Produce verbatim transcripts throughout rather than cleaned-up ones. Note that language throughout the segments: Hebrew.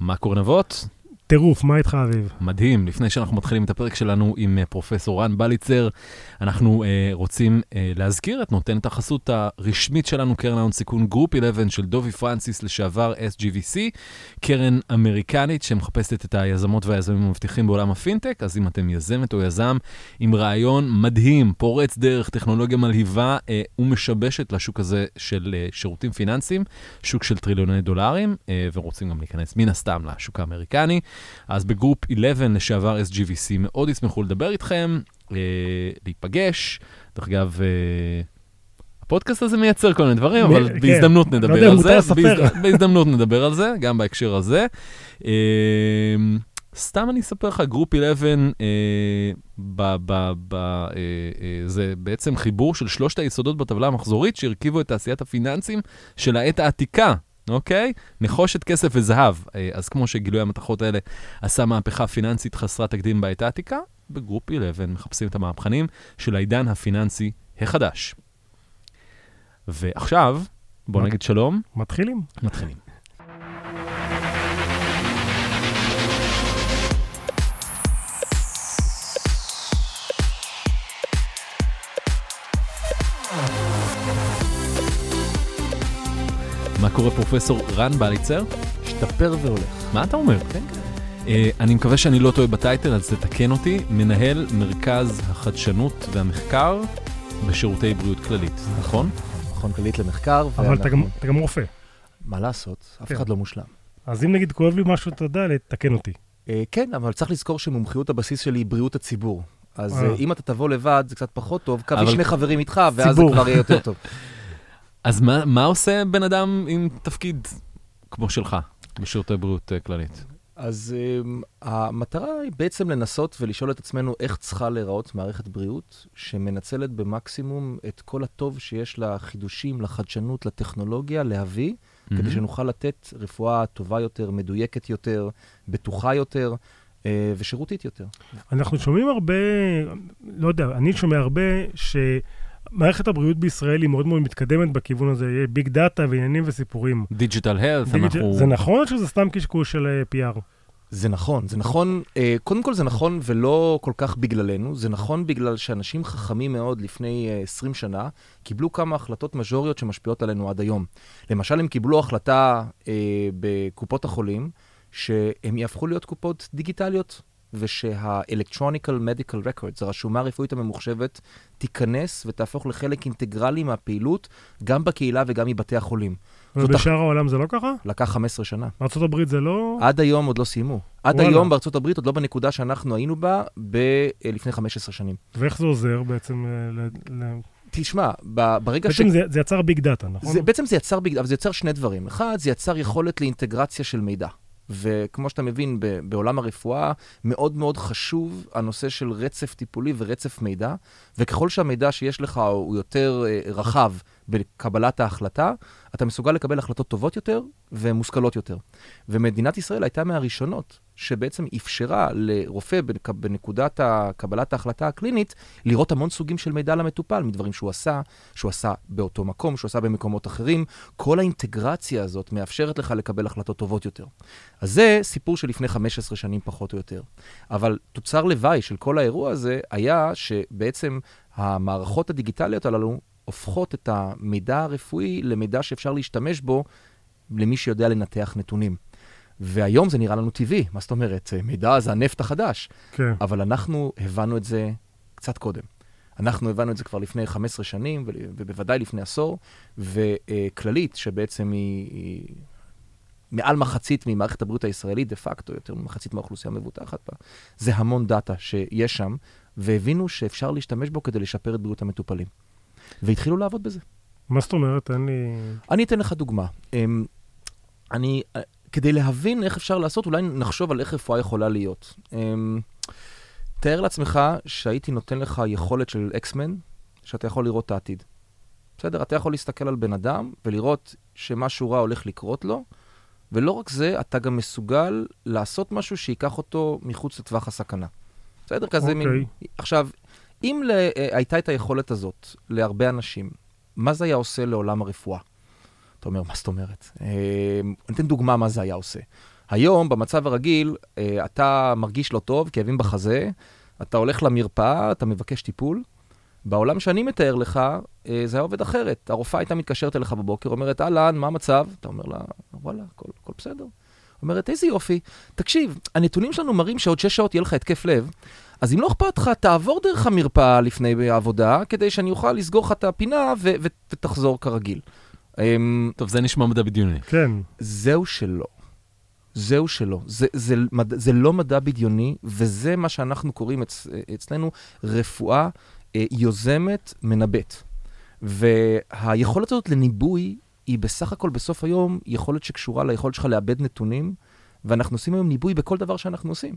מה קורנבות? טירוף, מה איתך אביב? מדהים, לפני שאנחנו מתחילים את הפרק שלנו עם פרופסור רן בליצר, אנחנו אה, רוצים אה, להזכיר את נותנת החסות הרשמית שלנו, קרן ההון סיכון גרופ אחת עשרה של דובי פרנסיס לשעבר אס ג'י וי סי, קרן אמריקנית שמחפשת את היזמות והיזמים המבטיחים בעולם הפינטק, אז אם אתם יזמת או יזם עם רעיון מדהים, פורץ דרך, טכנולוגיה מלהיבה אה, ומשבשת לשוק הזה של אה, שירותים פיננסיים, שוק של טריליוני דולרים, אה, ורוצים גם להיכנס מן הסתם לשוק האמריקני, אז בגרופ אחת עשרה לשעבר אס ג'י וי סי מאוד ישמחו לדבר איתכם, אה, להיפגש. דרך אגב, אה, הפודקאסט הזה מייצר כל מיני דברים, מ- אבל כן. בהזדמנות נדבר לא על יודע, זה. בהזד... בהזדמנות נדבר על זה, גם בהקשר הזה. אה, סתם אני אספר לך, גרופ אחת עשרה, אה, ב, ב, ב, אה, אה, זה בעצם חיבור של שלושת היסודות בטבלה המחזורית, שהרכיבו את תעשיית הפיננסים של העת העתיקה. אוקיי? נחושת, כסף וזהב. אז כמו שגילוי המתחות האלה עשה מהפכה פיננסית חסרת תקדים בעת העתיקה, בגרופ אחת עשרה מחפשים את המהפכנים של העידן הפיננסי החדש. ועכשיו, בוא נגיד שלום. מתחילים. מתחילים. מה קורה פרופסור רן בליצר? שתפר והולך. מה אתה אומר? כן, כן. אני מקווה שאני לא טועה בטייטל, אז תתקן אותי. מנהל מרכז החדשנות והמחקר בשירותי בריאות כללית, נכון? נכון, כללית למחקר. אבל אתה גם רופא. מה לעשות? אף אחד לא מושלם. אז אם נגיד כואב לי משהו, אתה יודע, תתקן אותי. כן, אבל צריך לזכור שמומחיות הבסיס שלי היא בריאות הציבור. אז אם אתה תבוא לבד, זה קצת פחות טוב. קווי שני חברים איתך, ואז זה כבר יהיה יותר טוב. אז מה, מה עושה בן אדם עם תפקיד כמו שלך, בשירותי בריאות כללית? אז um, המטרה היא בעצם לנסות ולשאול את עצמנו איך צריכה להיראות מערכת בריאות שמנצלת במקסימום את כל הטוב שיש לחידושים, לחדשנות, לטכנולוגיה, להביא, mm-hmm. כדי שנוכל לתת רפואה טובה יותר, מדויקת יותר, בטוחה יותר uh, ושירותית יותר. אנחנו שומעים הרבה, לא יודע, אני שומע הרבה ש... מערכת הבריאות בישראל היא מאוד מאוד מתקדמת בכיוון הזה, יהיה ביג דאטה ועניינים וסיפורים. דיג'יטל הלס, אנחנו... זה נכון שזה סתם קשקוש של פי אר? זה נכון, זה נכון, קודם כל זה נכון ולא כל כך בגללנו, זה נכון בגלל שאנשים חכמים מאוד לפני עשרים שנה, קיבלו כמה החלטות מז'וריות שמשפיעות עלינו עד היום. למשל, הם קיבלו החלטה בקופות החולים, שהם יהפכו להיות קופות דיגיטליות. ושה-Electronical Medical Records, הרשומה הרפואית הממוחשבת, תיכנס ותהפוך לחלק אינטגרלי מהפעילות, גם בקהילה וגם מבתי החולים. ובשאר העולם זה לא ככה? לקח חמש עשרה שנה. בארצות הברית זה לא... עד היום עוד לא סיימו. עד היום בארצות הברית עוד לא בנקודה שאנחנו היינו בה לפני חמש עשרה שנים. ואיך זה עוזר בעצם ל... תשמע, ברגע ש... בעצם זה יצר ביג דאטה, נכון? בעצם זה יצר ביג דאטה, אבל זה יצר שני דברים. אחד, זה יצר יכולת לאינטגרציה של מידע. וכמו שאתה מבין, בעולם הרפואה מאוד מאוד חשוב הנושא של רצף טיפולי ורצף מידע, וככל שהמידע שיש לך הוא יותר רחב בקבלת ההחלטה, אתה מסוגל לקבל החלטות טובות יותר ומושכלות יותר. ומדינת ישראל הייתה מהראשונות שבעצם אפשרה לרופא בנקודת קבלת ההחלטה הקלינית לראות המון סוגים של מידע למטופל, מדברים שהוא עשה, שהוא עשה באותו מקום, שהוא עשה במקומות אחרים. כל האינטגרציה הזאת מאפשרת לך לקבל החלטות טובות יותר. אז זה סיפור שלפני חמש עשרה שנים פחות או יותר. אבל תוצר לוואי של כל האירוע הזה היה שבעצם המערכות הדיגיטליות הללו הופכות את המידע הרפואי למידע שאפשר להשתמש בו למי שיודע לנתח נתונים. והיום זה נראה לנו טבעי, מה זאת אומרת? מידע זה הנפט החדש. כן. אבל אנחנו הבנו את זה קצת קודם. אנחנו הבנו את זה כבר לפני חמש עשרה שנים, ובוודאי לפני עשור, וכללית שבעצם היא... מעל מחצית ממערכת הבריאות הישראלית, דה פקטו, יותר ממחצית מהאוכלוסייה מבוטחת בה. זה המון דאטה שיש שם, והבינו שאפשר להשתמש בו כדי לשפר את בריאות המטופלים. והתחילו לעבוד בזה. מה זאת אומרת? אני... אני אתן לך דוגמה. אני, כדי להבין איך אפשר לעשות, אולי נחשוב על איך רפואה יכולה להיות. תאר לעצמך שהייתי נותן לך יכולת של אקסמן, שאתה יכול לראות את העתיד. בסדר? אתה יכול להסתכל על בן אדם ולראות שמשהו רע הולך לקרות לו, ולא רק זה, אתה גם מסוגל לעשות משהו שיקח אותו מחוץ לטווח הסכנה. בסדר? כזה מין... עכשיו... אם הייתה את היכולת הזאת להרבה אנשים, מה זה היה עושה לעולם הרפואה? אתה אומר, מה זאת אומרת? אני אתן דוגמה מה זה היה עושה. היום, במצב הרגיל, אתה מרגיש לא טוב, כאבים בחזה, אתה הולך למרפאה, אתה מבקש טיפול. בעולם שאני מתאר לך, זה היה עובד אחרת. הרופאה הייתה מתקשרת אליך בבוקר, אומרת, אהלן, מה המצב? אתה אומר לה, וואלה, הכל, הכל בסדר. אומרת, איזה יופי. תקשיב, הנתונים שלנו מראים שעוד שש שעות יהיה לך התקף לב, אז אם לא אכפת לך, תעבור דרך המרפאה לפני העבודה, כדי שאני אוכל לסגור לך את הפינה ו- ו- ותחזור כרגיל. טוב, זה נשמע מדע בדיוני. כן. זהו שלא. זהו שלא. זה, זה, זה, זה לא מדע בדיוני, וזה מה שאנחנו קוראים אצ, אצלנו רפואה יוזמת מנבט. והיכולת הזאת לניבוי היא בסך הכל בסוף היום יכולת שקשורה ליכולת שלך לאבד נתונים, ואנחנו עושים היום ניבוי בכל דבר שאנחנו עושים.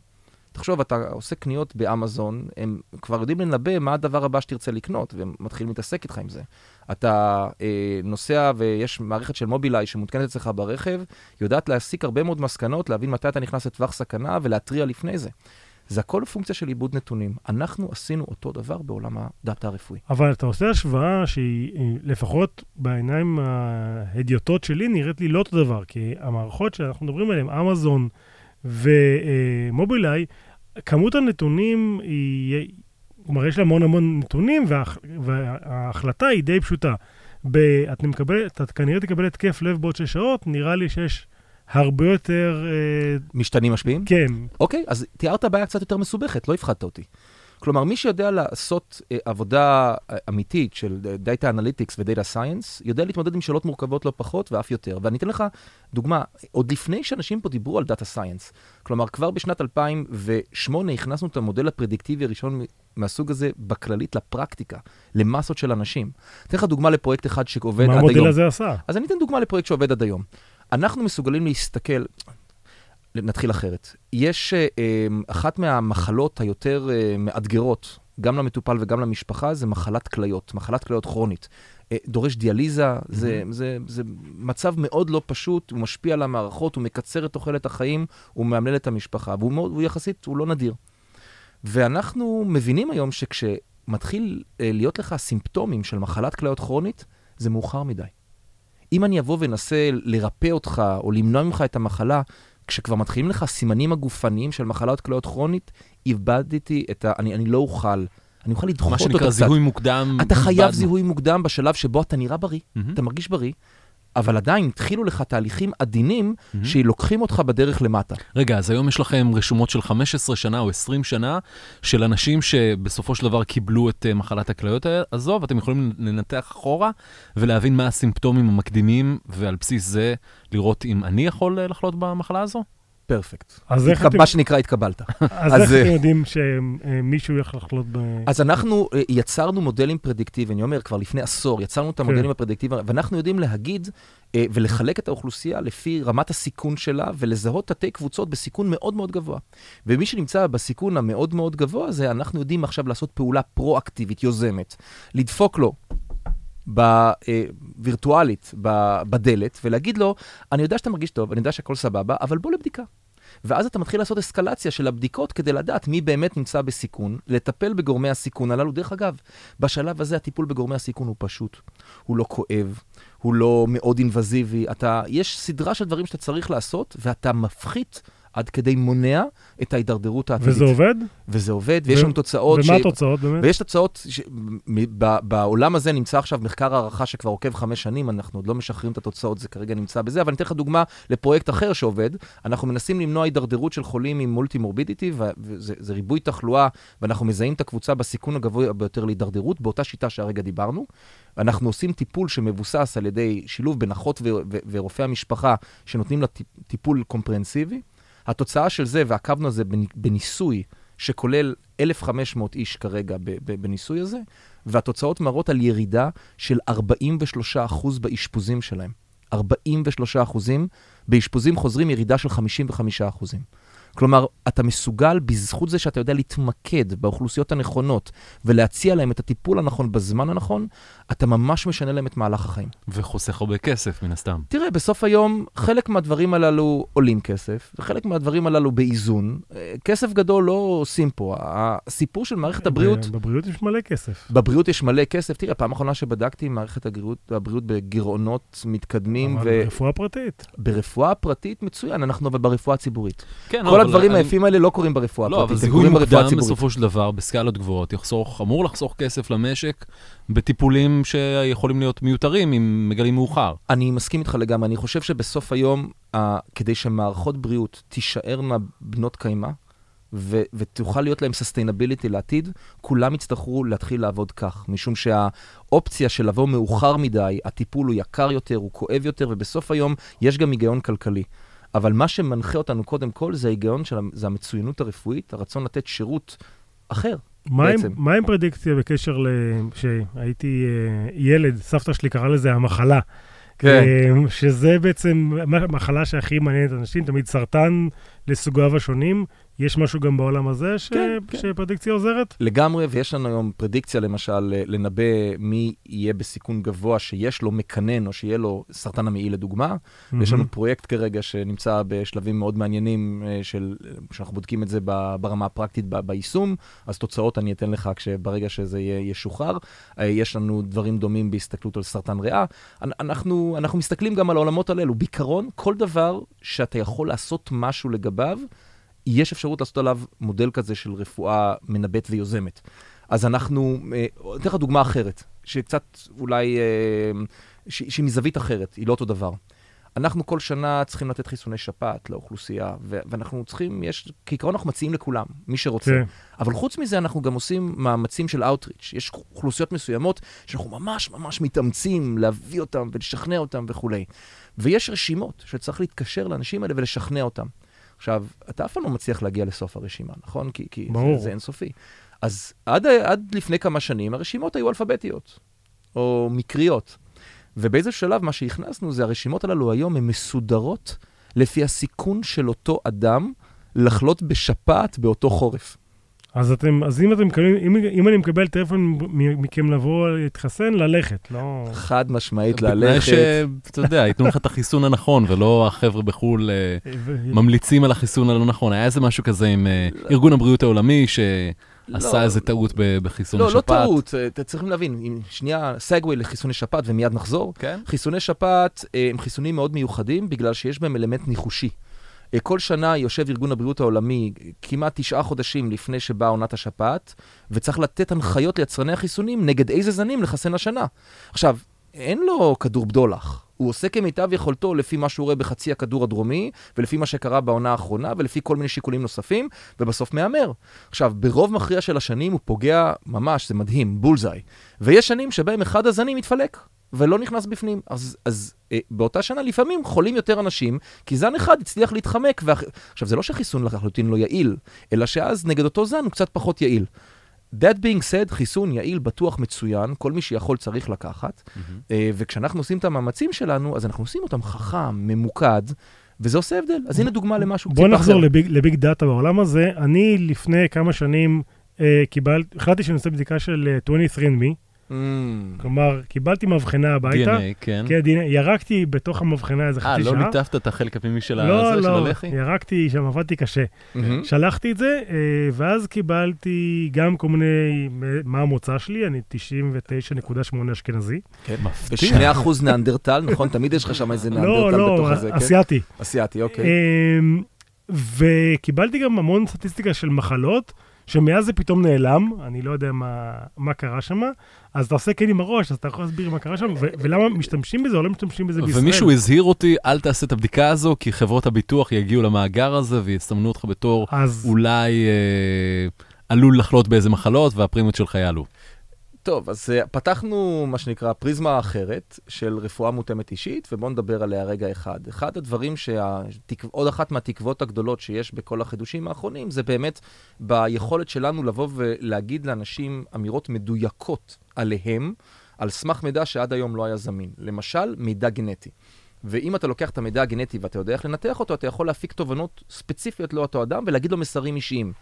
תחשוב, אתה עושה קניות באמזון, הם כבר יודעים לנבא מה הדבר הבא שתרצה לקנות, והם מתחילים להתעסק איתך עם זה. אתה אה, נוסע ויש מערכת של מובילאיי שמותקנת אצלך ברכב, יודעת להסיק הרבה מאוד מסקנות, להבין מתי אתה נכנס לטווח סכנה ולהטריע לפני זה. זה הכל פונקציה של עיבוד נתונים. אנחנו עשינו אותו דבר בעולם הדאטה הרפואי. אבל אתה עושה השוואה שהיא, לפחות בעיניים ההדיוטות שלי, נראית לי לא אותו דבר, כי המערכות שאנחנו מדברים עליהן, אמזון ומובילאיי, כמות הנתונים היא, כלומר, יש לה המון המון נתונים, וההחלטה היא די פשוטה. אתה כנראה תקבל התקף לב בעוד שש שעות, נראה לי שיש הרבה יותר משתנים משפיעים? כן. אוקיי, אז תיארת הבעיה קצת יותר מסובכת, לא הפחדת אותי. כלומר, מי שיודע לעשות עבודה אמיתית של Data Analytics ו-Data Science, יודע להתמודד עם שאלות מורכבות לא פחות ואף יותר. ואני אתן לך דוגמה, עוד לפני שאנשים פה דיברו על Data Science, כלומר, כבר בשנת אלפיים ושמונה הכנסנו את המודל הפרדיקטיבי הראשון מהסוג הזה בכללית לפרקטיקה, למסות של אנשים. אתן לך דוגמה לפרויקט אחד שעובד עד היום. מה המודל הזה עשה? אז אני אתן דוגמה לפרויקט שעובד עד היום. אנחנו מסוגלים להסתכל... נתחיל אחרת. יש אחת מהמחלות היותר מאתגרות, גם למטופל וגם למשפחה, זה מחלת כליות, מחלת כליות כרונית. דורש דיאליזה, זה, זה, זה מצב מאוד לא פשוט, הוא משפיע על המערכות, הוא מקצר את אוכלת החיים, הוא מאמלל את המשפחה, והוא מאוד, הוא יחסית, הוא לא נדיר. ואנחנו מבינים היום שכשמתחיל להיות לך סימפטומים של מחלת כליות כרונית, זה מאוחר מדי. אם אני אבוא ונסה לרפא אותך, או למנוע ממך את המחלה, כשכבר מתחילים לך סימנים הגופניים של מחלת כליות כרונית, איבדתי את ה... אני, אני לא אוכל. אני אוכל לדחות אותו קצת. מה שנקרא זיהוי מוקדם. אתה חייב זיהוי מוקדם בשלב שבו אתה נראה בריא, mm-hmm. אתה מרגיש בריא, אבל עדיין התחילו לך תהליכים עדינים mm-hmm. שלוקחים אותך בדרך למטה. רגע, אז היום יש לכם רשומות של חמש עשרה שנה או עשרים שנה של אנשים שבסופו של דבר קיבלו את מחלת הכליות הזו, ואתם יכולים לנתח אחורה ולהבין מה הסימפטומים המקדימים, ועל בסיס זה לראות אם אני יכול לחלות במחלה הזו? פרפקט. מה שנקרא התקבלת. אז איך אתם יודעים שמישהו יוכל לחלות ב... אז אנחנו יצרנו מודלים פרדיקטיביים, אני אומר כבר לפני עשור, יצרנו את המודלים הפרדיקטיביים, ואנחנו יודעים להגיד ולחלק את האוכלוסייה לפי רמת הסיכון שלה, ולזהות תתי קבוצות בסיכון מאוד מאוד גבוה. ומי שנמצא בסיכון המאוד מאוד גבוה הזה, אנחנו יודעים עכשיו לעשות פעולה פרואקטיבית, יוזמת, לדפוק לו וירטואלית בדלת, ולהגיד לו, אני יודע שאתה מרגיש טוב, אני יודע שהכל סבבה, אבל בוא לבדיקה. ואז אתה מתחיל לעשות אסקלציה של הבדיקות כדי לדעת מי באמת נמצא בסיכון, לטפל בגורמי הסיכון הללו. דרך אגב, בשלב הזה הטיפול בגורמי הסיכון הוא פשוט, הוא לא כואב, הוא לא מאוד אינבזיבי, אתה, יש סדרה של דברים שאתה צריך לעשות, ואתה מפחית עד כדי מונע את ההידרדרות העתידית. וזה עובד? וזה עובד, ויש שם תוצאות... ומה התוצאות באמת? ויש תוצאות... בעולם הזה נמצא עכשיו מחקר הערכה שכבר עוקב חמש שנים, אנחנו עוד לא משחררים את התוצאות, זה כרגע נמצא בזה, אבל אני אתן לך דוגמה לפרויקט אחר שעובד, אנחנו מנסים למנוע הידרדרות של חולים עם מולטי מורבידיטי, וזה ריבוי תחלואה, ואנחנו מזהים את הקבוצה בסיכון הגבוה ביותר להידרדרות, באותה שיטה שהרגע דיברנו. אנחנו עושים טיפול שמבוסס על ידי שילוב בין אחות ורופא המשפחה, שנותנים לה טיפול קומפרנסיבי. התוצאה של זה, ועקבנו על זה בניסוי, שכולל אלף וחמש מאות איש כרגע בניסוי הזה, והתוצאות מראות על ירידה של ארבעים ושלושה אחוז באשפוזים שלהם. ארבעים ושלושה אחוזים, באשפוזים חוזרים ירידה של חמישים וחמישה אחוזים. כלומר, אתה מסוגל בזכות זה שאתה יודע להתמקד באוכלוסיות הנכונות ולהציע להם את הטיפול הנכון בזמן הנכון, אתה ממש משנה להם את מהלך החיים. וחוסך הרבה כסף מן הסתם. תראה, בסוף היום חלק מהדברים הללו עולים כסף, וחלק מהדברים הללו באיזון. כסף גדול לא עושים פה. הסיפור של מערכת הבריאות... בבריאות יש מלא כסף. בבריאות יש מלא כסף. תראה, פעם האחרונה שבדקתי מערכת הבריאות בגירעונות מתקדמים. אבל ברפואה פרטית. ברפואה פרטית מצוין, אנחנו אבל ברפואה הציבורית. כל הדברים היפים האלה לא קורים ברפואה פרטית. לא, אבל זיהוי מוקדם בסופו של דבר, בסקלות גבוהות, אמור לחסוך כסף למשק בטיפולים שיכולים להיות מיותרים אם מגלים מאוחר. אני מסכים איתך לגמרי. אני חושב שבסוף היום, כדי שמערכות בריאות תישארנה בנות קיימא, ו- ותוכל להיות להם sustainability לעתיד, כולם יצטרכו להתחיל לעבוד כך, משום שהאופציה של לבוא מאוחר מדי, הטיפול הוא יקר יותר, הוא כואב יותר, ובסוף היום יש גם היגיון כלכלי. אבל מה שמנחה אותנו קודם כל, זה ההיגיון של זה המצוינות הרפואית, הרצון לתת שירות אחר. מה עם פרדיקציה בקשר שהייתי ילד, סבתא שלי קרא לזה המחלה, שזה בעצם מחלה שהכי מעניינת אנשים, תמיד סרטן לסוגיו השונים, יש משהו גם בעולם הזה ש... כן, שפרדיקציה כן. עוזרת? לגמרי, ויש לנו היום פרדיקציה, למשל, לנבא מי יהיה בסיכון גבוה שיש לו מקנן, או שיהיה לו סרטן המעי, לדוגמה. Mm-hmm. ויש לנו פרויקט כרגע שנמצא בשלבים מאוד מעניינים, של... שאנחנו בודקים את זה ברמה הפרקטית, ב... ביישום, אז תוצאות אני אתן לך ברגע שזה יהיה שוחרר. יש לנו דברים דומים בהסתכלות על סרטן ריאה. אנחנו, אנחנו מסתכלים גם על העולמות הללו. בעיקרון, כל דבר שאתה יכול לעשות משהו לגביו, יש אפשרות לעשות עליו מודל כזה של רפואה מנבט ויוזמת. אז אנחנו, אתן לך דוגמה אחרת, שקצת אולי, שהיא מזווית אחרת, היא לא אותו דבר. אנחנו כל שנה צריכים לתת חיסוני שפעת לאוכלוסייה, ואנחנו צריכים, יש, כעיקרון אנחנו מציעים לכולם, מי שרוצה. אבל חוץ מזה אנחנו גם עושים מאמצים של outreach. יש אוכלוסיות מסוימות שאנחנו ממש ממש מתאמצים להביא אותם ולשכנע אותם וכו'. ויש רשימות שצריך להתקשר לאנשים האלה ולשכנע אותם. עכשיו, אתה אף פעם לא מצליח להגיע לסוף הרשימה, נכון? כי, כי זה, זה אינסופי. אז עד, עד לפני כמה שנים, הרשימות היו אלפביתיות, או מקריות. ובאיזה שלב, מה שהכנסנו זה הרשימות הללו היום, הן מסודרות לפי הסיכון של אותו אדם לחלות בשפעת באותו חורף. אז אתם, אז אם אתם מקבלים, אם, אם אני מקבל טלפון מכם לבוא להתחסן, ללכת, לא... חד משמעית ללכת. שאתה יודע, ייתנו לך את החיסון הנכון, ולא החבר'ה בחול ממליצים על החיסון הלא נכון. היה איזה משהו כזה עם ארגון הבריאות העולמי, שעשה איזה טעות בחיסון השפעת. לא, לא טעות, צריכים להבין. שנייה, סגווי לחיסוני שפעת, ומיד נחזור. חיסוני שפעת הם חיסונים מאוד מיוחדים, בגלל שיש בהם אלמנט ניחושי. כל שנה יושב ארגון הבריאות העולמי כמעט תשעה חודשים לפני שבאה עונת השפעת, וצריך לתת הנחיות ליצרני החיסונים נגד איזה זנים לחסן השנה. עכשיו, אין לו כדור בדולח. הוא עושה כמיטב יכולתו לפי מה שהוא רואה בחצי הכדור הדרומי, ולפי מה שקרה בעונה האחרונה, ולפי כל מיני שיקולים נוספים, ובסוף מאמר. עכשיו, ברוב מכריע של השנים הוא פוגע ממש, זה מדהים, בולזאי. ויש שנים שבהם אחד הזנים מתפלק. ולא נכנס בפנים. אז, אז אה, באותה שנה לפעמים חולים יותר אנשים, כי זן אחד הצליח להתחמק. ואח... עכשיו, זה לא שחיסון לחלוטין לא יעיל, אלא שאז נגד אותו זן הוא קצת פחות יעיל. That being said, חיסון יעיל בטוח מצוין, כל מי שיכול צריך לקחת. Mm-hmm. אה, וכשאנחנו עושים את המאמצים שלנו, אז אנחנו עושים אותם חכם, ממוקד, וזה עושה הבדל. אז הנה דוגמה למשהו. בוא נחזור לביג, לביג דאטה בעולם הזה. אני לפני כמה שנים אה, קיבל, החלטתי שאני עושה בדיקה של עשרים ושלוש אנד מי, כלומר, קיבלתי מבחנה הביתה. די אן איי, כן. כן, די אן איי. ירקתי בתוך המבחנה איזה חצי שעה. אה, לא ניתפת את החלק הפנימי של הלחי? לא, לא. ירקתי, שם עבדתי קשה. שלחתי את זה, ואז קיבלתי גם כל מיני, מה המוצא שלי? אני תשעים ותשע נקודה שמונה אשכנזי. כן, מפתיע. ב-שני אחוז נאנדרטל, נכון? תמיד יש לך שם איזה נאנדרטל בתוך הזה. לא, לא, אסיאתי. אסיאתי, אוקיי. וקיבלתי גם המון סטטיסטיקה של מחלות, שמאז זה פתאום נעלם, אני לא יודע מה, מה קרה שם, אז אתה עושה כן עם הראש, אז אתה יכול להסביר מה קרה שם, ו- ולמה משתמשים בזה או לא משתמשים בזה בישראל. ומישהו הזהיר אותי, אל תעשה את הבדיקה הזו, כי חברות הביטוח יגיעו למאגר הזה, ויסמנו אותך בתור אז... אולי אה, עלול לחלות באיזה מחלות, והפרימיות שלך יעלו. טוב, אז פתחנו מה שנקרא פריזמה אחרת של רפואה מותאמת אישית, ובואו נדבר עליה רגע אחד. אחד הדברים, עוד אחת מהתקוות הגדולות שיש בכל החידושים האחרונים, זה באמת ביכולת שלנו לבוא ולהגיד לאנשים אמירות מדויקות עליהם, על סמך מידע שעד היום לא היה זמין. למשל, מידע גנטי. ואם אתה לוקח את המידע הגנטי ואתה יודע איך לנתח אותו, אתה יכול להפיק תובנות ספציפיות לאותו אדם ולהגיד לו מסרים אישיים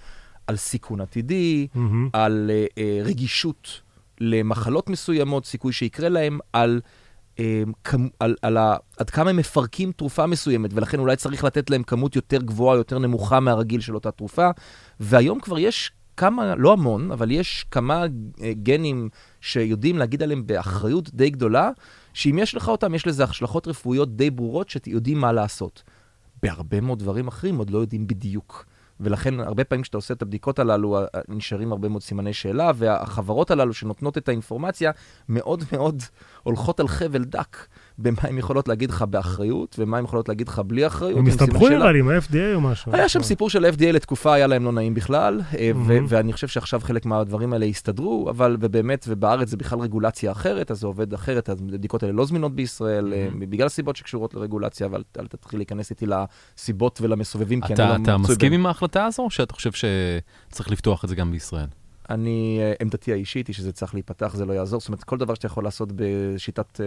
על סיכון עתידי, mm-hmm. על uh, uh, רגישות למחלות מסוימות, סיכוי שיקרה להם, על, uh, כמ, על, על ה, עד כמה הם מפרקים תרופה מסוימת, ולכן אולי צריך לתת להם כמות יותר גבוהה, יותר נמוכה מהרגיל של אותה תרופה. והיום כבר יש כמה, לא המון, אבל יש כמה uh, גנים שיודעים להגיד עליהם באחריות די גדולה, שאם יש לך אותם, יש לזה השלכות רפואיות די ברורות שיודעים מה לעשות. בהרבה מאוד דברים אחרים עוד לא יודעים בדיוק. ולכן הרבה פעמים כשאתה עושה את הבדיקות הללו, נשארים הרבה מאוד סימני שאלה, והחברות הללו שנותנות את האינפורמציה, מאוד מאוד הולכות על חבל דק, במה הן יכולות להגיד לך באחריות, ומה הן יכולות להגיד לך בלי אחריות. הם הסתבכו נראה לי עם ה-אף די איי או משהו. היה שם סיפור של אף די איי לתקופה, היה להם לא נעים בכלל, ואני חושב שעכשיו חלק מהדברים האלה הסתדרו, אבל באמת, ובארץ זה בכלל רגולציה אחרת, אז זה עובד אחרת, אז הבדיקות האלה לא זמינות בישראל, בגלל סיבות שקשורות לרגולציה, אבל אל תתחיל להיכנס איתי לסיבות ולמסובבים, כי אני לא מצוי בהם. אתה מסכים עם ההחלטה הזו, או שאתה חושב שצריך לפתוח את זה גם בישראל? אני, עמדתי האישית היא שזה צריך להיפתח, זה לא יעזור. זאת אומרת, כל דבר שאתה יכול לעשות בשיטת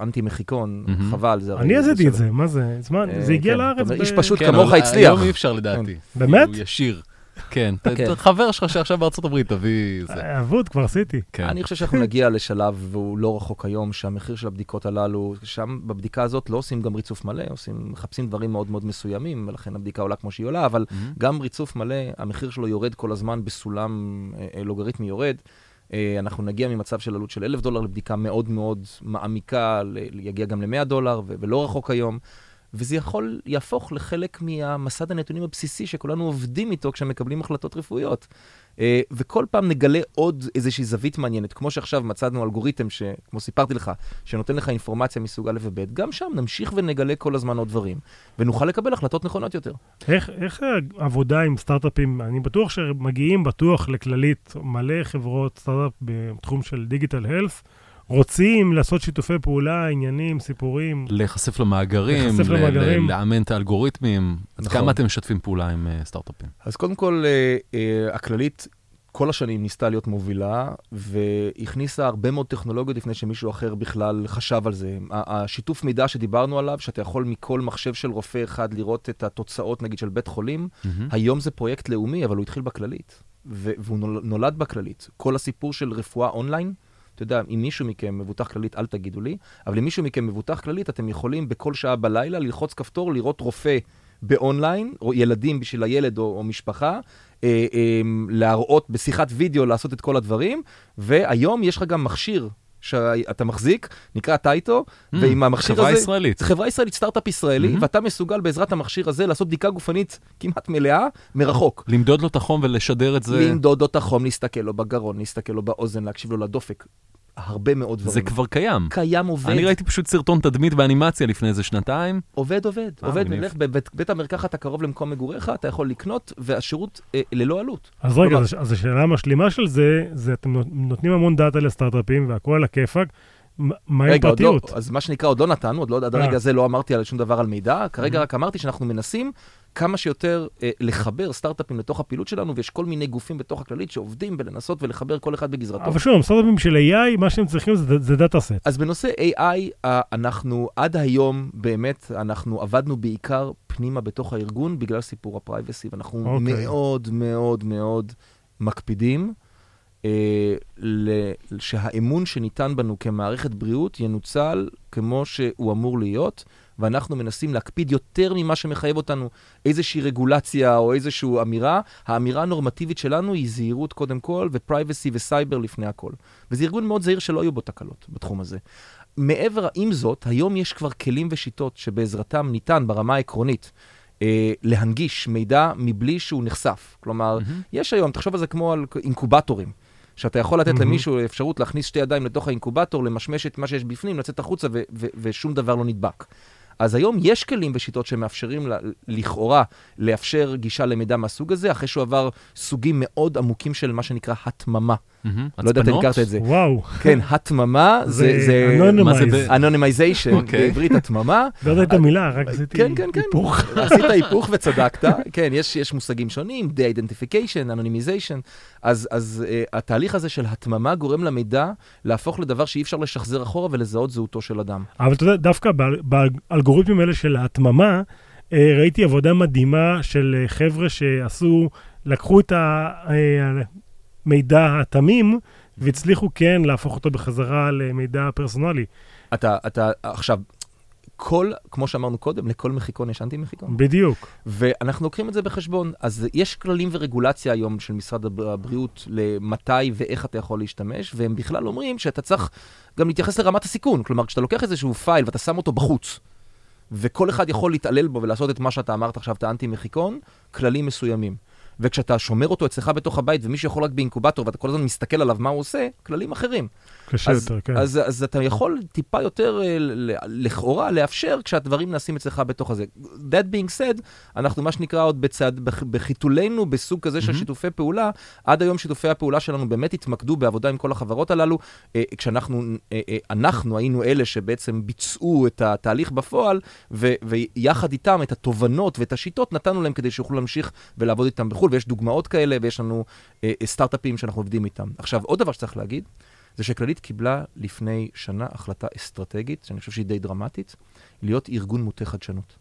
אנטי-מחיקון, חבל. אני עזיתי את זה, מה זה? זה הגיע לארץ. איש פשוט כמוך הצליח. היום אי אפשר לדעתי. באמת? הוא ישיר. כן. חבר שלך שעכשיו בארצות הברית, תביא זה. עבוד, כבר עשיתי. אני חושב שאנחנו נגיע לשלב, והוא לא רחוק היום, שהמחיר של הבדיקות הללו, שם בבדיקה הזאת לא עושים גם ריצוף מלא, עושים, מחפשים דברים מאוד מאוד מסוימים, ולכן הבדיקה עולה כמו שהיא עולה, אבל גם ריצוף מלא, המחיר שלו יורד כל הזמן בסולם לוגריתמי יורד. אנחנו נגיע ממצב של עלות של אלף דולר לבדיקה מאוד מאוד מעמיקה, יגיע גם למאה דולר, ולא רחוק היום. וזה יכול יהפוך לחלק מהמסד הנתונים הבסיסי שכולנו עובדים איתו כשמקבלים החלטות רפואיות. וכל פעם נגלה עוד איזושהי זווית מעניינת, כמו שעכשיו מצאנו אלגוריתם, ש, כמו סיפרתי לך, שנותן לך אינפורמציה מסוג א' וב', גם שם נמשיך ונגלה כל הזמן עוד דברים, ונוכל לקבל החלטות נכונות יותר. איך, איך העבודה עם סטארט-אפים, אני בטוח שמגיעים בטוח לכללית מלא חברות סטארט-אפ בתחום של דיגיטל הלף, רוצים לעשות שיתופי פעולה, עניינים, סיפורים. להיחשף למאגרים, לאמן את האלגוריתמים. עד כמה אתם משתפים פעולה עם סטארט-אפים? אז קודם כל, הכללית כל השנים ניסתה להיות מובילה, והכניסה הרבה מאוד טכנולוגיות לפני שמישהו אחר בכלל חשב על זה. השיתוף מידע שדיברנו עליו, שאתה יכול מכל מחשב של רופא אחד לראות את התוצאות, נגיד, של בית חולים, היום זה פרויקט לאומי, אבל הוא התחיל בכללית, והוא נולד בכללית. כל הסיפור של רפואה אונליין, אתה יודע, אם מישהו מכם מבוטח כללית, אל תגידו לי, אבל אם מישהו מכם מבוטח כללית, אתם יכולים בכל שעה בלילה ללחוץ כפתור, לראות רופא באונליין, או ילדים בשביל הילד או, או משפחה, אה, אה, להראות בשיחת וידאו, לעשות את כל הדברים, והיום יש לך גם מכשיר שאתה מחזיק, נקרא טייטו, mm, ועם המכשיר חברה הזה... חברה ישראלית. חברה ישראלית, סטארט-אפ ישראלי, mm-hmm. ואתה מסוגל בעזרת המכשיר הזה לעשות בדיקה גופנית כמעט מלאה, מרחוק. למדוד לו את החום ולשדר את זה... למדוד לו את החום, להסתכל לו בגרון, להסתכל לו באוזן, להקשיב לו לדופק. הרבה מאוד דברים. זה כבר קיים. קיים עובד. אני ראיתי פשוט סרטון תדמית באנימציה לפני איזה שנתיים. עובד, עובד. עובד, מלך בבית המרקחת, אתה קרוב למקום מגוריך, אתה יכול לקנות, והשירות ללא עלות. אז רגע, אז השאלה המשלימה של זה, זה אתם נותנים המון דאטה לסטארט-אפים, והכל על הכיפק, מה עם פרטיות? אז מה שנקרא, עוד לא נתנו, עד הרגע הזה לא אמרתי על שום דבר על מידע, כרגע רק אמרתי שאנחנו מנסים כמה שיותר אה, לחבר סטארט-אפים לתוך הפעילות שלנו, ויש כל מיני גופים בתוך הכללית שעובדים בלנסות ולחבר כל אחד בגזרתו. אבל שוב, סטארט-אפים של איי איי, מה שהם צריכים זה, זה דאטה סט. אז בנושא איי איי, אנחנו עד היום, באמת, אנחנו עבדנו בעיקר פנימה בתוך הארגון, בגלל סיפור הפרייבסי, ואנחנו okay. מאוד מאוד מאוד מקפידים, אה, שהאמון שניתן בנו כמערכת בריאות ינוצל כמו שהוא אמור להיות, ואנחנו מנסים להקפיד יותר ממה שמחייב אותנו איזושהי רגולציה או איזושהי אמירה. האמירה הנורמטיבית שלנו היא זהירות קודם כל, ופרייבסי וסייבר לפני הכל. וזה ארגון מאוד זהיר שלא יהיו בו תקלות בתחום הזה. מעבר עם זאת, היום יש כבר כלים ושיטות שבעזרתם ניתן ברמה העקרונית אה, להנגיש מידע מבלי שהוא נחשף. כלומר, mm-hmm. יש היום, תחשוב על זה כמו על אינקובטורים. שאתה יכול לתת למישהו אפשרות להכניס שתי ידיים לתוך האינקובטור, למשמש את מה שיש בפנים, לצאת החוצה ו- ו- ושום דבר לא נדבק. אז היום יש כלים ושיטות שמאפשרים לה, לכאורה לאפשר גישה למידע מהסוג הזה, אחרי שהוא עבר סוגים מאוד עמוקים של מה שנקרא התממה. לא יודעת, הכרת את זה. וואו. כן, התממה, זה אנונימייזיישן, בעברית התממה. לא יודעת את המילה, רק עשיתי היפוך. עשית היפוך וצדקת, כן, יש מושגים שונים, די-אידנטיפיקיישן, אנונימייזיישן, אז התהליך הזה של התממה גורם למידע להפוך לדבר שאי אפשר לשחזר אחורה ולזהות זהותו של אדם. אבל אתה יודע, דווקא באלגוריתמים האלה של ההתממה, ראיתי עבודה מדהימה של חבר'ה שעשו, לקחו את ה... מידע התמים, והצליחו כן להפוך אותו בחזרה למידע פרסונלי. אתה, אתה, עכשיו, כל, כמו שאמרנו קודם, לכל מחיקון יש אנטי-מחיקון. בדיוק. ואנחנו לוקחים את זה בחשבון. אז יש כללים ורגולציה היום של משרד הבריאות למתי ואיך אתה יכול להשתמש, והם בכלל אומרים שאתה צריך גם להתייחס לרמת הסיכון. כלומר, כשאתה לוקח איזשהו פייל ואתה שם אותו בחוץ, וכל אחד יכול להתעלל בו ולעשות את מה שאתה אמרת עכשיו, את האנטי-מחיקון, כללים מסוימים. וכשאתה שומר אותו אצלך בתוך הבית, ומישהו יכול רק באינקובטור, ואתה כל הזמן מסתכל עליו מה הוא עושה, כללים אחרים. קשה אז, יותר, כן. אז, אז אתה יכול טיפה יותר לכאורה, לאפשר, כשהדברים נעשים אצלך בתוך הזה. That being said, אנחנו מה שנקרא עוד בצד, בחיתולנו, בסוג כזה של mm-hmm. שיתופי פעולה, עד היום שיתופי הפעולה שלנו באמת התמקדו בעבודה עם כל החברות הללו, כשאנחנו אנחנו היינו אלה שבעצם ביצעו את התהליך בפועל, ו, ויחד איתם את התובנות ואת השיטות נתנו להם כדי שיוכלו להמשיך ולעבוד איתם בחו"ל. ויש דוגמאות כאלה, ויש לנו אה, סטארט-אפים שאנחנו עובדים איתם. עכשיו, עוד דבר שצריך להגיד, זה שכללית קיבלה לפני שנה החלטה אסטרטגית, שאני חושב שהיא די דרמטית, להיות ארגון מוטה חדשנות.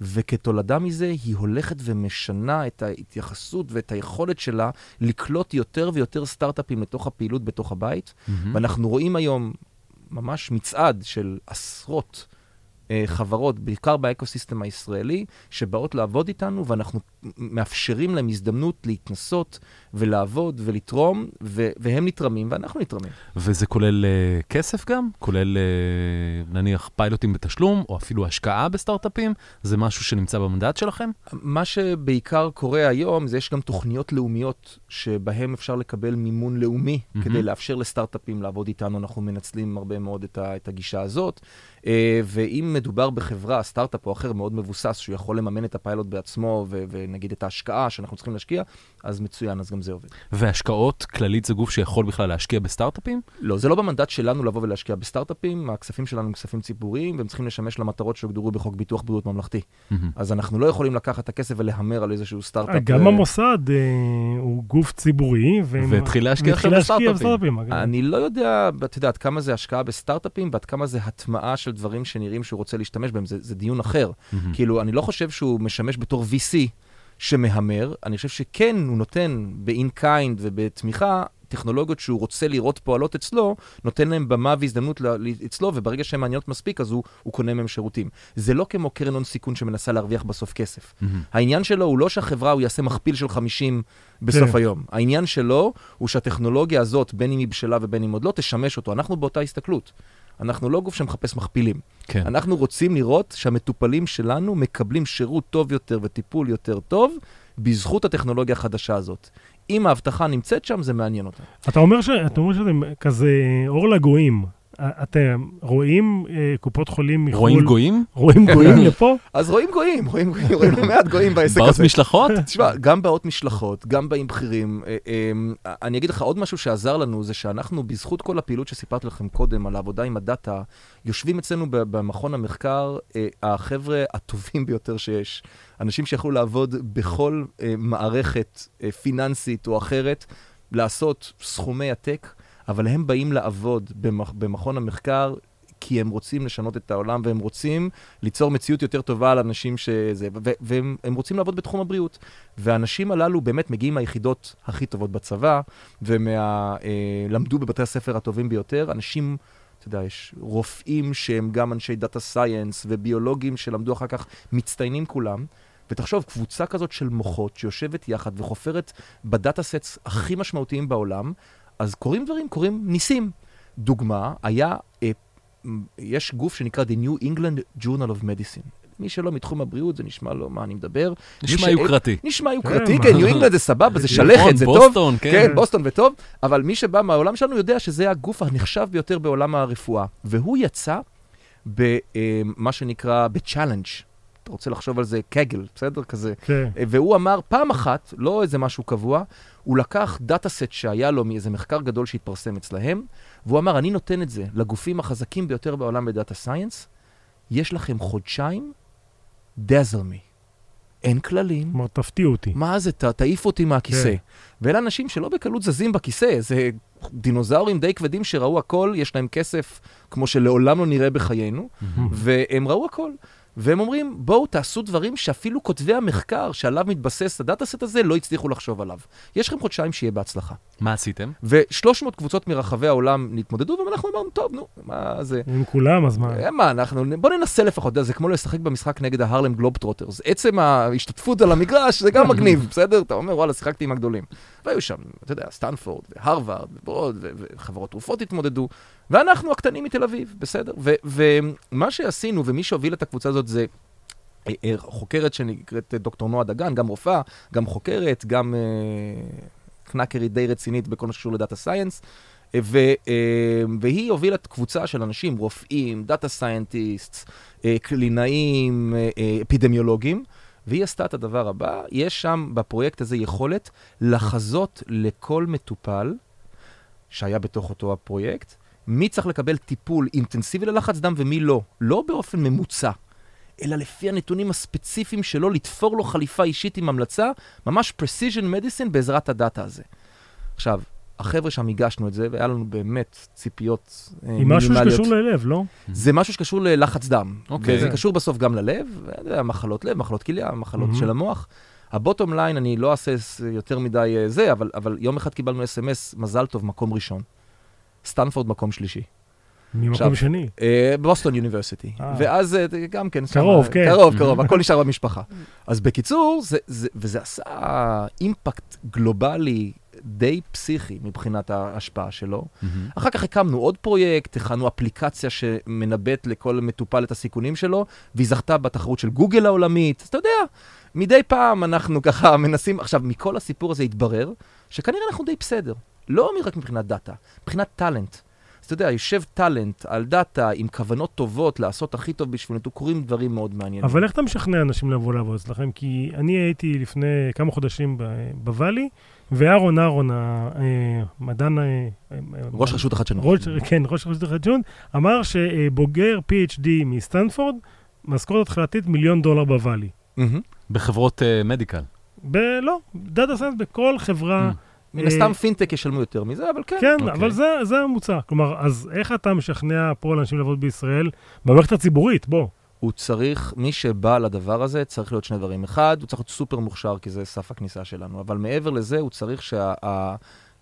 וכתולדה מזה, היא הולכת ומשנה את ההתייחסות ואת היכולת שלה לקלוט יותר ויותר סטארט-אפים לתוך הפעילות בתוך הבית. Mm-hmm. ואנחנו רואים היום ממש מצעד של עשרות חברות, בעיקר באקוסיסטם הישראלי, שבאות לעבוד איתנו, ואנחנו מאפשרים להם הזדמנות להתנסות ולעבוד ולתרום, והם נתרמים ואנחנו נתרמים. וזה כולל כסף גם? כולל נניח פיילוטים בתשלום, או אפילו השקעה בסטארט-אפים? זה משהו שנמצא במדד שלכם? מה שבעיקר קורה היום, זה יש גם תוכניות לאומיות שבהם אפשר לקבל מימון לאומי, כדי לאפשר לסטארט-אפים לעבוד איתנו. אנחנו מנצלים הרבה מאוד את הגישה הזאת, ואם מדובר בחברה, סטארט-אפ או אחר מאוד מבוסס, שהוא יכול לממן את הפיילוט בעצמו, ו- ונגיד את ההשקעה שאנחנו צריכים להשקיע, אז מצוין, אז גם זה עובד. והשקעות, כללית זה גוף שיכול בכלל להשקיע בסטארט-אפים? לא, זה לא במנדט שלנו לבוא ולהשקיע בסטארט-אפים, הכספים שלנו הם כספים ציבוריים, והם צריכים לשמש למטרות שהוגדרו בחוק ביטוח בריאות ממלכתי. אז אנחנו לא יכולים לקחת את הכסף ולהמר על איזשהו סטארט-אפ. גם המוסד הוא גוף ציבורי, והתחיל להשקיע בסטארט-אפים. אני לא יודע, אתה יודע, עד כמה זה השקעה בסטארט-אפים, ועד כמה זה התמאה של דברים שנראים שהוא רוצה להשתמש בהם, זה, זה דיון אחר. כאילו, אני לא חושב שהוא משמש בתור וי סי שמהמר, אני חושב שכן הוא נותן ב-in-kind ובתמיכה, טכנולוגיות שהוא רוצה לראות פועלות אצלו, נותן להם במה והזדמנות אצלו, וברגע שהן מעניינות מספיק, אז הוא, הוא קונה מהם שירותים. זה לא כמו קרן הון סיכון שמנסה להרוויח בסוף כסף. Mm-hmm. העניין שלו הוא לא שהחברה הוא יעשה מכפיל של חמישים בסוף yeah. היום. העניין שלו הוא שהטכנולוגיה הזאת, בין אם היא בשלה ובין אם עוד לא, תשמש אותו. אנחנו באותה הסתכלות. אנחנו לא גוף שמחפש מכפילים. כן. אנחנו רוצים לראות שהמטופלים שלנו מקבלים שירות טוב יותר וטיפול יותר טוב, בזכות הטכנולוגיה החדשה הזאת. אם ההבטחה נמצאת שם, זה מעניין אותה. אתה אומר ש... אתה אומר שאתם כזה אור לגויים. אתם רואים קופות חולים מחול... רואים גויים? רואים גויים לפה? אז רואים גויים, רואים גויים, רואים מעט גויים בעסק הזה. באות משלחות? תשמע, גם באות משלחות, גם באים בכירים. אני אגיד לך עוד משהו שעזר לנו, זה שאנחנו, בזכות כל הפעילות שסיפרת לכם קודם, על העבודה עם הדאטה, יושבים אצלנו במכון המחקר, החבר'ה הטובים ביותר שיש. אנשים שיכולו לעבוד בכל מערכת פיננסית או אחרת, לעשות סכומי עתק, אבל הם באים לעבוד במכון המחקר, כי הם רוצים לשנות את העולם, והם רוצים ליצור מציאות יותר טובה על אנשים שזה, והם רוצים לעבוד בתחום הבריאות. והאנשים הללו באמת מגיעים מהיחידות הכי טובות בצבא, ולמדו בבתי הספר הטובים ביותר. אנשים, אתה יודע, יש רופאים שהם גם אנשי דאטה סייאנס, וביולוגים שלמדו אחר כך, מצטיינים כולם. ותחשוב, קבוצה כזאת של מוחות שיושבת יחד וחופרת בדאטה סטס הכי משמעותיים בעולם, אז קוראים דברים, קוראים ניסים. דוגמה, היה, אה, יש גוף שנקרא The New England Journal of Medicine. מי שלא מתחום הבריאות, זה נשמע לו מה אני מדבר. נשמע יוקרתי. נשמע יוקרתי, כן, New England זה סבבה, זה שלכת, זה טוב. בוסטון, כן. כן, בוסטון וטוב, אבל מי שבא מהעולם שלנו יודע שזה הגוף הנחשב ביותר בעולם הרפואה. והוא יצא במה שנקרא, בצ'אלנג'. אתה רוצה לחשוב על זה קגל, בסדר? כזה. כן. והוא אמר, פעם אחת, לא איזה משהו קבוע, הוא לקח דאטה-סט שהיה לו מאיזה מחקר גדול שהתפרסם אצלהם, והוא אמר, אני נותן את זה לגופים החזקים ביותר בעולם בדאטה סיינס, יש לכם חודשיים, dazzle me. אין כללים. מה, תפתיע אותי. מה זה, ת, תעיף אותי מהכיסא. כן. ואלה אנשים שלא בקלות זזים בכיסא, זה דינוזאורים די כבדים שראו הכל, יש להם כסף, כמו שלעולם לא נראה בחיינו, והם ראו הכל. והם אומרים, בואו תעשו דברים שאפילו כותבי המחקר שעליו מתבסס הדאטה-סט הזה לא הצליחו לחשוב עליו. יש לכם חודשיים שיהיה בהצלחה. מה עשיתם? ו-שלוש מאות קבוצות מרחבי העולם נתמודדו, ואנחנו אמרנו, טוב, נו, מה זה? עם כולם, אז מה? מה, אנחנו, בואו ננסה לפחות, זה כמו לשחק במשחק נגד ההרלם גלובטרוטרס. עצם ההשתתפות על המגרש, זה גם מגניב, בסדר? אתה אומר, וואלה, שיחקתי עם הגדולים. והיו שם, אתה יודע, סטנפורד, והרווארד, ובעוד, וחברות תרופות התמודדו. ואנחנו הקטנים מתל אביב, בסדר? ומה שעשינו, ומי שהוביל את הקבוצה הזאת זה חוקרת שנקראת דוקטור נועד אגן, גם רופאה, גם חוקרת, גם קנקרית די רצינית בכל מה שקשור לדאטה סיינס, והיא הובילה את קבוצה של אנשים, רופאים, דאטה סיינטיסטס, קלינאים, אפידמיולוגים, והיא עשתה את הדבר הבא, יש שם בפרויקט הזה יכולת לחזות לכל מטופל שהיה בתוך אותו הפרויקט, מי צריך לקבל טיפול אינטנסיבי ללחץ דם ומי לא, לא באופן ממוצע, אלא לפי הנתונים הספציפיים שלו, לתפור לו חליפה אישית עם המלצה, ממש precision medicine בעזרת הדאטה הזה. עכשיו, החבר'ה שם הגשנו את זה, והיה לנו באמת ציפיות מינימליות. עם משהו שקשור ללב, לא? זה משהו שקשור ללחץ דם. וזה קשור בסוף גם ללב, מחלות לב, מחלות כליה, מחלות של המוח. הבוטום ליין, אני לא אעשה יותר מדי זה, אבל יום אחד קיבלנו אס אם אס, מזל טוב, מקום ראשון. סטנפורד מקום שלישי. ממקום שני. בוסטון יוניברסיטי. ואז גם כן. קרוב, כן. קרוב, קרוב. הכל נשאר במשפחה. אז בקיצור, וזה עשה אימפקט גלובלי די פסיכי מבחינת ההשפעה שלו. אחר כך הקמנו עוד פרויקט, הכנו אפליקציה שמנבט לכל מטופל את הסיכונים שלו, והיא זכתה בתחרות של גוגל העולמית. אז אתה יודע, מדי פעם אנחנו ככה מנסים, עכשיו, מכל הסיפור הזה התברר, שכנראה אנחנו די בסדר. לא רק מבחינת דאטה, מבחינת טלנט. אתה יודע, יושב טלנט על דאטה עם כוונות טובות לעשות הכי טוב בשביל נתו, קוראים דברים מאוד מעניינים. אבל איך אתה משכנע אנשים לבוא לעבוד אצלכם? כי אני הייתי לפני כמה חודשים בוואלי, וארון ארון, המדען... ראש רשות החדשנות. כן, ראש רשות החדשנות, אמר שבוגר פי אייץ' די מסטנפורד, משכורת התחלתית מיליון דולר בוואלי. בחברות מדיקל. לא, דאטה סיינס בכל חברה... מן הסתם פינטק ישלמו יותר מזה, אבל כן. כן, אבל זה המוצא. כלומר, אז איך אתה משכנע פה לאנשים לעבוד בישראל, במערכת הציבורית, בוא. הוא צריך, מי שבא לדבר הזה, צריך להיות שני דברים. אחד, הוא צריך להיות סופר מוכשר, כי זה סף הכניסה שלנו. אבל מעבר לזה, הוא צריך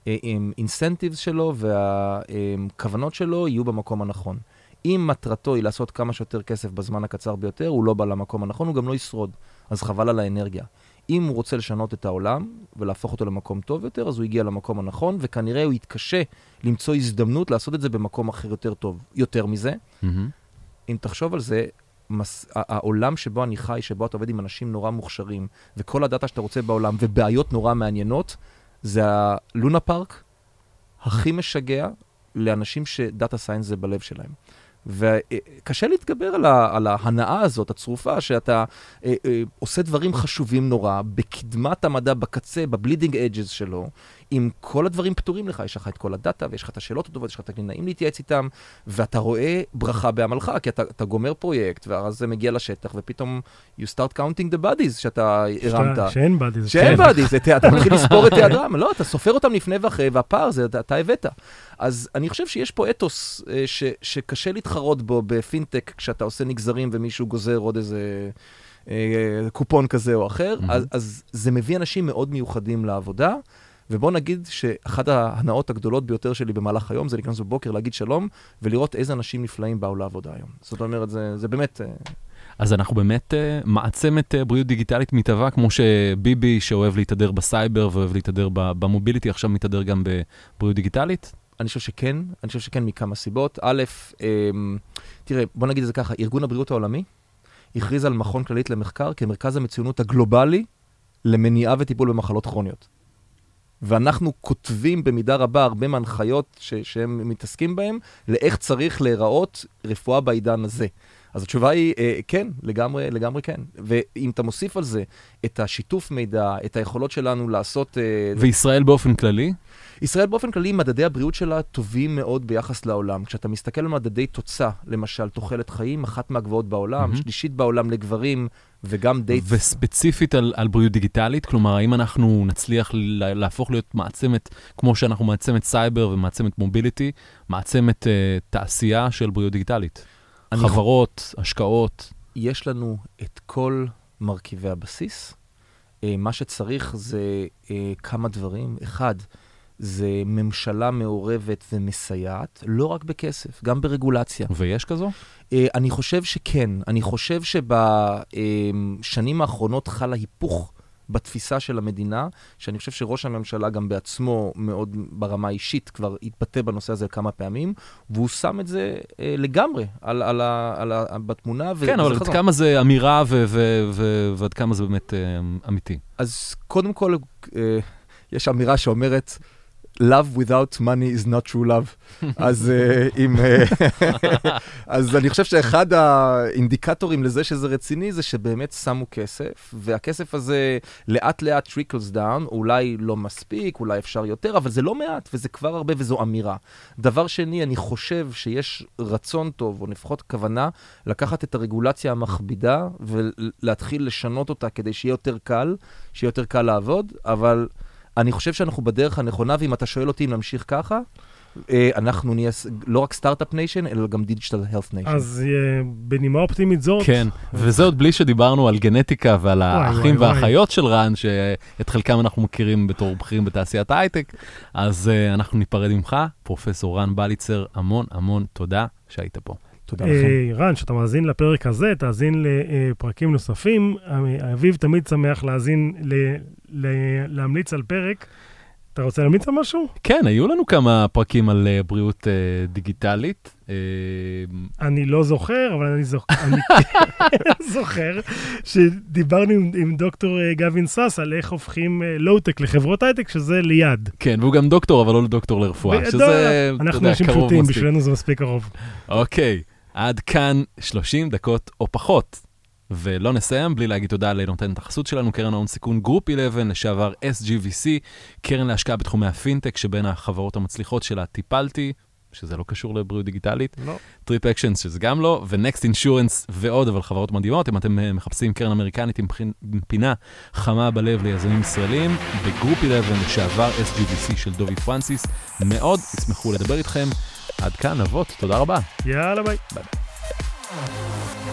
שהאינסנטיבס שלו והכוונות שלו יהיו במקום הנכון. אם מטרתו היא לעשות כמה שיותר כסף בזמן הקצר ביותר, הוא לא בא למקום הנכון, הוא גם לא ישרוד. אז חבל על האנרגיה. אם הוא רוצה לשנות את העולם ולהפוך אותו למקום טוב יותר, אז הוא הגיע למקום הנכון, וכנראה הוא יתקשה למצוא הזדמנות לעשות את זה במקום אחר יותר טוב. יותר מזה, mm-hmm. אם תחשוב על זה, מס... העולם שבו אני חי, שבו אתה עובד עם אנשים נורא מוכשרים, וכל הדאטה שאתה רוצה בעולם, ובעיות נורא מעניינות, זה הלונה פארק הכי משגע לאנשים שדאטה סיינס זה בלב שלהם. וקשה להתגבר על, ה, על ההנאה הזאת, הצרופה, שאתה אה, אה, עושה דברים חשובים נורא, בקדמת המדע, בקצה, בבלידינג אג'ז שלו, עם כל הדברים פתורים לך, יש לך את כל הדאטה, ויש לך את השאלות הטובות, יש לך את הקלינאים להתייעץ איתם, ואתה רואה ברכה בעמלך, כי אתה, אתה גומר פרויקט, ואז זה מגיע לשטח, ופתאום you start counting the bodies שאתה הרמת. שאין bodies. שאין bodies, אתה מתחיל לספור את תיאדרם, לא, אתה סופר אותם לפני ואחרי, והפער זה אתה הבאת. אז אני חושב שיש פה אתוס ש, שקשה להתחרות בו בפינטק, כשאתה עושה נגזרים ומישהו גוזר עוד איזה קופון כזה או אחר, אז, אז זה מביא אנשים מאוד מיוחדים לעבודה, ובוא נגיד שאחת ההנאות הגדולות ביותר שלי במהלך היום, זה להיכנס בבוקר, להגיד שלום, ולראות איזה אנשים נפלאים באו לעבודה היום. זאת אומרת, זה, זה באמת... אז אנחנו באמת מעצמת בריאות דיגיטלית מתהווה, כמו שביבי שאוהב להתהדר בסייבר, ואוהב להתהדר במוביליטי, עכשיו מתהדר גם בבריאות דיגיטלית? אני חושב שכן, אני חושב שכן מכמה סיבות. א', תראה, בוא נגיד את זה ככה, ארגון הבריאות העולמי הכריז על מכון כללית למחקר כמרכז המצוינות הגלובלי למניעה וטיפול במחלות כרוניות. ואנחנו כותבים במידה רבה הרבה מהנחיות ש- שהם מתעסקים בהם, לאיך צריך להיראות רפואה בעידן הזה. אז התשובה היא, כן, לגמרי, לגמרי כן. ואם אתה מוסיף על זה את השיתוף מידע, את היכולות שלנו לעשות... וישראל באופן כללי? ישראל באופן כללי, מדדי הבריאות שלה טובים מאוד ביחס לעולם. כשאתה מסתכל על מדדי תוצאה, למשל, תוחלת חיים, אחת מהגבוהות בעולם, שלישית בעולם לגברים, וגם די... וספציפית על, על בריאות דיגיטלית, כלומר, האם אנחנו נצליח להפוך להיות מעצמת, כמו שאנחנו מעצמת סייבר ומעצמת מוביליטי, מעצמת, uh, תעשייה של בריאות דיגיטלית? חברות, השקעות. יש לנו את כל מרכיבי הבסיס. מה שצריך זה כמה דברים. אחד, זה ממשלה מעורבת ומסייעת, לא רק בכסף, גם ברגולציה. ויש כזו? אני חושב שכן. אני חושב שבשנים האחרונות חל ההיפוך בתפיסה של המדינה, שאני חושב שראש הממשלה גם בעצמו מאוד ברמה האישית כבר התבטא בנושא הזה כמה פעמים, והוא שם את זה אה, לגמרי על, על, על, על, בתמונה. כן, אבל עד כמה זה אמירה ועד כמה זה באמת אה, אמיתי? אז קודם כל, אה, יש אמירה שאומרת, love without money is not true love. אז, uh, עם, uh, אז אני חושב שאחד האינדיקטורים לזה שזה רציני, זה שבאמת שמו כסף, והכסף הזה לאט לאט trickles down, אולי לא מספיק, אולי אפשר יותר, אבל זה לא מעט, וזה כבר הרבה, וזו אמירה. דבר שני, אני חושב שיש רצון טוב, או לפחות כוונה, לקחת את הרגולציה המכבידה, ולהתחיל לשנות אותה כדי שיהיה יותר קל, שיהיה יותר קל לעבוד, אבל... אני חושב שאנחנו בדרך הנכונה, ואם אתה שואל אותי אם להמשיך ככה, אנחנו נהיה לא רק סטארט-אפ ניישן, אלא גם דיג'יטל הלת' ניישן. אז בנימה אופטימית זאת... כן, וזה עוד בלי שדיברנו על גנטיקה ועל האחים והאחיות של רן, שאת חלקם אנחנו מכירים בתור בכירים בתעשיית ההייטק, אז אנחנו ניפרד ממך, פרופסור רן בליצר, המון המון תודה שהיית פה. תודה לכם. רן, שאתה מאזין לפרק הזה, תאזין לפרקים נוספים. אביב תמיד שמח להאזין, להמליץ על פרק. אתה רוצה להמליץ על משהו? כן, היו לנו כמה פרקים על בריאות דיגיטלית. אני לא זוכר, אבל אני זוכר שדיברנו עם דוקטור גבין סאס על איך הופכים לואו-טק לחברות הייטק, שזה ליד. כן, והוא גם דוקטור, אבל לא דוקטור לרפואה, שזה, אנחנו אנשים פשוטים, בשבילנו זה מספיק קרוב. אוקיי, עד כאן שלושים דקות או פחות. ולא נסיים בלי להגיד תודה לנותנת החסות שלנו, קרן ההון סיכון גרופ אחת עשרה, לשעבר אס ג'י וי סי, קרן להשקעה בתחומי הפינטק, שבין החברות המצליחות שלה טיפלתי, שזה לא קשור לבריאות דיגיטלית, טריפ אקשנס שזה גם לא, ונקסט אינשורנס ועוד, אבל חברות מדהימות. אם אתם מחפשים קרן אמריקנית עם פינה חמה בלב ליזמים ישראלים, בגרופ אחת עשרה, לשעבר אס ג'י וי סי של דובי פרנסיס, מאוד ישמחו לדבר איתכם. עד כאן, אבות, תודה רבה. יאללה, ביי. ביי.